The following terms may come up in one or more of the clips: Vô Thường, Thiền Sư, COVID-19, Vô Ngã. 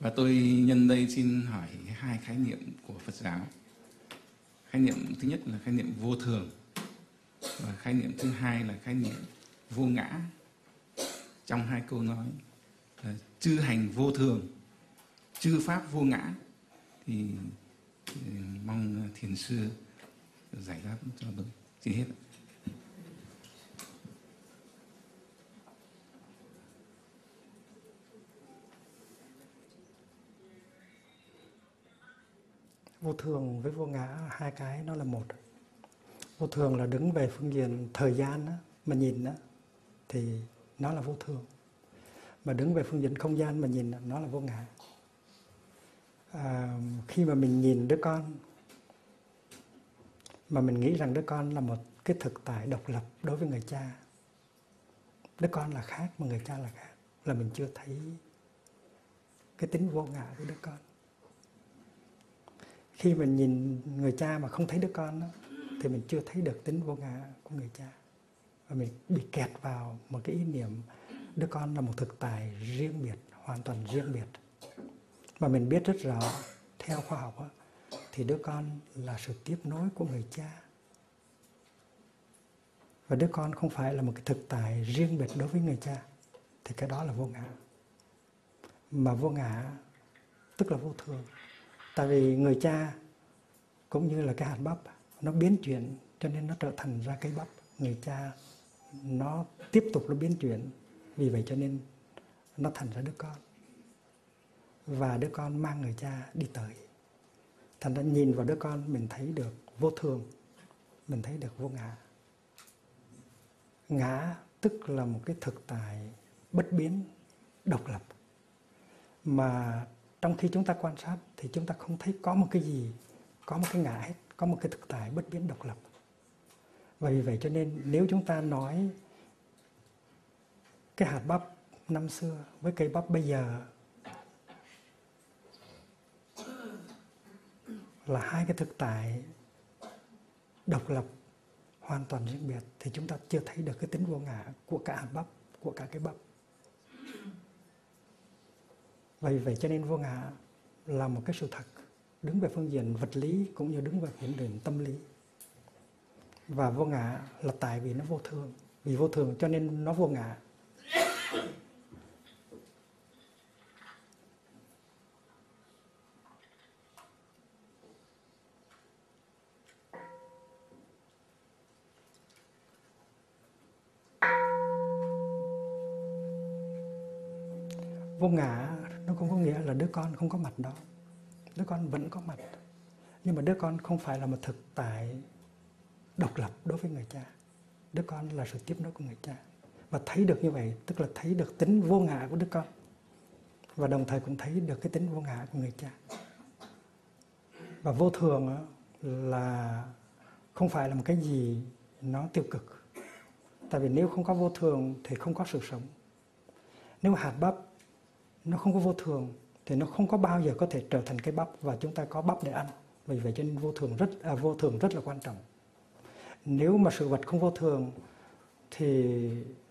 Và tôi nhân đây xin hỏi hai khái niệm của Phật giáo. Khái niệm thứ nhất là khái niệm vô thường, và khái niệm thứ hai là khái niệm vô ngã. Trong hai câu nói chư hành vô thường, chư pháp vô ngã, thì mong Thiền Sư giải đáp cho tôi. Xin hết. Vô thường với vô ngã, hai cái nó là một. Vô thường là đứng về phương diện thời gian đó, mà nhìn đó, thì nó là vô thường. Mà đứng về phương diện không gian mà nhìn đó, nó là vô ngã. Khi mà mình nhìn đứa con mà mình nghĩ rằng đứa con là một cái thực tại độc lập đối với người cha, đứa con là khác mà người cha là khác, là mình chưa thấy cái tính vô ngã của đứa con. Khi mình nhìn người cha mà không thấy đứa con đó, thì mình chưa thấy được tính vô ngã của người cha, và mình bị kẹt vào một cái ý niệm đứa con là một thực tại riêng biệt, hoàn toàn riêng biệt. Mà mình biết rất rõ, theo khoa học đó, thì đứa con là sự tiếp nối của người cha, và đứa con không phải là một cái thực tại riêng biệt đối với người cha, thì cái đó là vô ngã. Mà vô ngã tức là vô thường. Tại vì người cha cũng như là cái hạt bắp, nó biến chuyển cho nên nó trở thành ra cây bắp. Người cha nó tiếp tục nó biến chuyển, vì vậy cho nên nó thành ra đứa con. Và đứa con mang người cha đi tới. Thành ra nhìn vào đứa con mình thấy được vô thường, mình thấy được vô ngã. Ngã tức là một cái thực tại bất biến, độc lập. Mà trong khi chúng ta quan sát thì chúng ta không thấy có một cái gì, có một cái ngã hết, có một cái thực tại bất biến độc lập. Và vì vậy cho nên nếu chúng ta nói cái hạt bắp năm xưa với cây bắp bây giờ là hai cái thực tại độc lập hoàn toàn riêng biệt, thì chúng ta chưa thấy được cái tính vô ngã của cả hạt bắp, của cả cái bắp. Vậy vậy cho nên vô ngã là một cái sự thật, đứng về phương diện vật lý cũng như đứng về phương diện tâm lý. Và vô ngã là tại vì nó vô thường, vì vô thường cho nên nó vô ngã. Vô ngã nó cũng có nghĩa là đứa con không có mặt đó. Đứa con vẫn có mặt, nhưng mà đứa con không phải là một thực tại độc lập đối với người cha. Đứa con là sự tiếp nối của người cha. Và thấy được như vậy tức là thấy được tính vô ngã của đứa con, và đồng thời cũng thấy được cái tính vô ngã của người cha. Và vô thường là không phải là một cái gì nó tiêu cực. Tại vì nếu không có vô thường thì không có sự sống. Nếu hạt bắp nó không có vô thường thì nó không có bao giờ có thể trở thành cái bắp và chúng ta có bắp để ăn. Vì vậy cho nên vô thường rất là quan trọng. Nếu mà sự vật không vô thường thì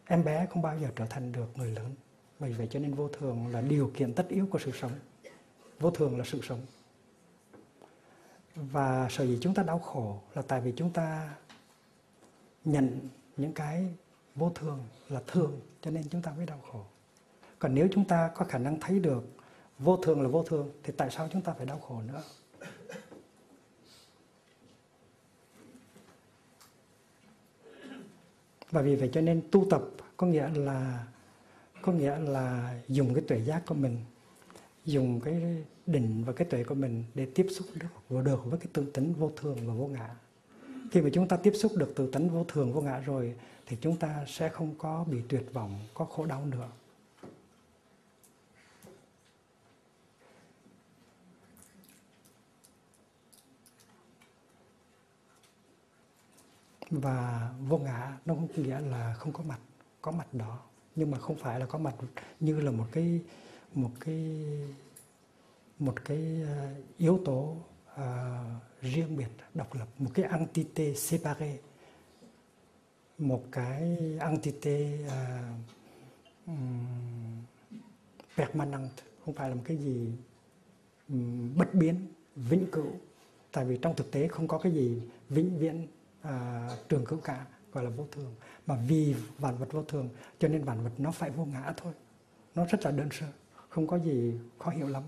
em bé không bao giờ trở thành được người lớn. Vì vậy cho nên vô thường là điều kiện tất yếu của sự sống. Vô thường là sự sống. Và sở dĩ chúng ta đau khổ là tại vì chúng ta nhận những cái vô thường là thường, cho nên chúng ta mới đau khổ. Còn nếu chúng ta có khả năng thấy được vô thường là vô thường thì tại sao chúng ta phải đau khổ nữa? Và vì vậy cho nên tu tập có nghĩa là dùng cái tuệ giác của mình, dùng cái định và cái tuệ của mình để tiếp xúc được với cái tự tánh vô thường và vô ngã. Khi mà chúng ta tiếp xúc được tự tánh vô thường vô ngã rồi thì chúng ta sẽ không có bị tuyệt vọng, có khổ đau nữa. Và vô ngã nó cũng nghĩa là không có mặt, có mặt đó nhưng mà không phải là có mặt như là một cái yếu tố riêng biệt, độc lập, một cái entité séparé, một cái entité permanent, không phải là một cái gì bất biến, vĩnh cửu. Tại vì trong thực tế không có cái gì vĩnh viễn trường cửu cả, gọi là vô thường. Mà vì vạn vật vô thường cho nên vạn vật nó phải vô ngã thôi. Nó rất là đơn sơ, không có gì khó hiểu lắm.